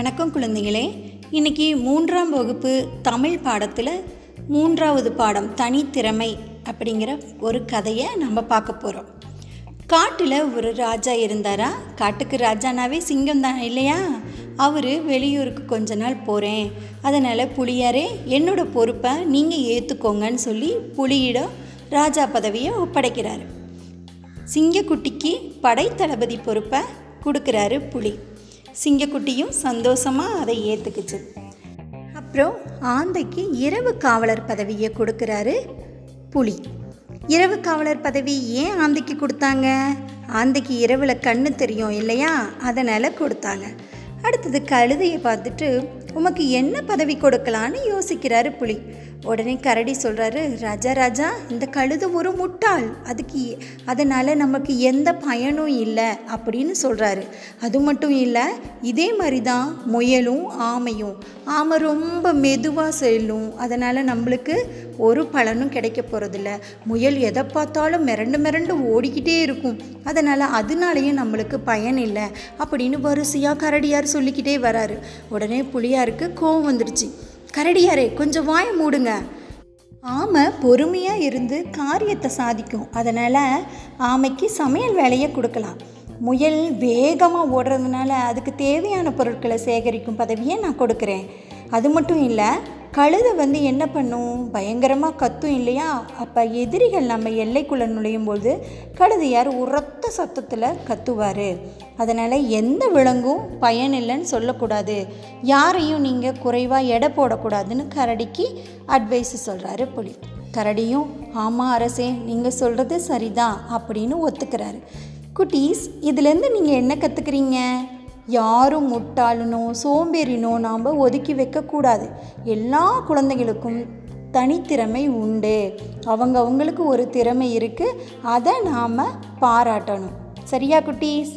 வணக்கம் குழந்தைகளே, இன்றைக்கி 3ஆம் வகுப்பு தமிழ் பாடத்தில் 3வது பாடம் தனித்திறமை அப்படிங்கிற ஒரு கதையை நம்ம பார்க்க போகிறோம். காட்டில் ஒரு ராஜா இருந்தாரா. காட்டுக்கு ராஜானாவே சிங்கம் தான் இல்லையா? அவர் வெளியூருக்கு கொஞ்ச நாள் போகிறேன், அதனால் புலியாரே என்னோடய பொறுப்பை நீங்கள் ஏற்றுக்கோங்கன்னு சொல்லி புலியிடம் ராஜா பதவியை ஒப்படைக்கிறாரு. சிங்கக்குட்டிக்கு படை தளபதி பொறுப்பை கொடுக்குறாரு புலி. சிங்கக்குட்டியும் சந்தோஷமாக அதை ஏற்றுக்குச்சு. அப்புறம் ஆந்தைக்கு இரவு காவலர் பதவியை கொடுக்குறாரு புலி. இரவு காவலர் பதவி ஏன் ஆந்தைக்கு கொடுத்தாங்க? ஆந்தைக்கு இரவில் கண்ணு தெரியும் இல்லையா, அதனால் கொடுத்தாங்க. அடுத்தது கழுதையை பார்த்துட்டு உமக்கு என்ன பதவி கொடுக்கலான்னு யோசிக்கிறாரு புலி. உடனே கரடி சொல்கிறாரு, ராஜா ராஜா, இந்த கழுதை ஒரு முட்டாள், அதனால் நமக்கு எந்த பயனும் இல்லை அப்படின்னு சொல்கிறாரு. அது மட்டும் இல்லை, இதே மாதிரி தான் முயலும் ஆமையும். ஆமை ரொம்ப மெதுவாக செல்லும், அதனால் நம்மளுக்கு ஒரு பலனும் கிடைக்க போகிறதில்ல. முயல் எதை பார்த்தாலும் மிரண்டு ஓடிக்கிட்டே இருக்கும், அதனால் அதனாலேயும் நம்மளுக்கு பயன் இல்லை அப்படின்னு வரிசையாக கரடியார் சொல்லிக்கிட்டே வராரு. உடனே புலியாருக்கு கோவம் வந்துடுச்சு. கரடியாரே கொஞ்சம் வாய மூடுங்க, ஆமை பொறுமையாக இருந்து காரியத்தை சாதிக்கும், அதனால் ஆமைக்கு சமையல் வேலையை கொடுக்கலாம். முயல் வேகமாக ஓடுறதுனால அதுக்கு தேவையான பொருட்களை சேகரிக்கும் பதவியை நான் கொடுக்குறேன். அது மட்டும் இல்லை, கழுதை என்ன பண்ணும், பயங்கரமாக கத்தும் இல்லையா, அப்போ எதிரிகள் நம்ம எல்லைக்குள்ளே நுழையும்போது கழுதையார் உரத்த சத்தத்தில் கத்துவார், அதனால் எந்த விலங்கும் பயன் இல்லைன்னு சொல்லக்கூடாது, யாரையும் நீங்கள் குறைவாக எடை போடக்கூடாதுன்னு கரடிக்கு அட்வைஸ் சொல்கிறாரு புலி. கரடியும் ஆமாம் அரசே, நீங்கள் சொல்கிறது சரிதான் அப்படின்னு ஒத்துக்கிறாரு. குட்டீஸ், இதுலேருந்து நீங்கள் என்ன கற்றுக்குறீங்க? யாரும் முட்டாளனோ சோம்பேறினோ நாம் ஒதுக்கி வைக்கக்கூடாது. எல்லா குழந்தைகளுக்கும் தனித்திறமை உண்டு, அவங்களுக்கு ஒரு திறமை இருக்குது, அதை நாம் பாராட்டணும். சரியா குட்டீஸ்?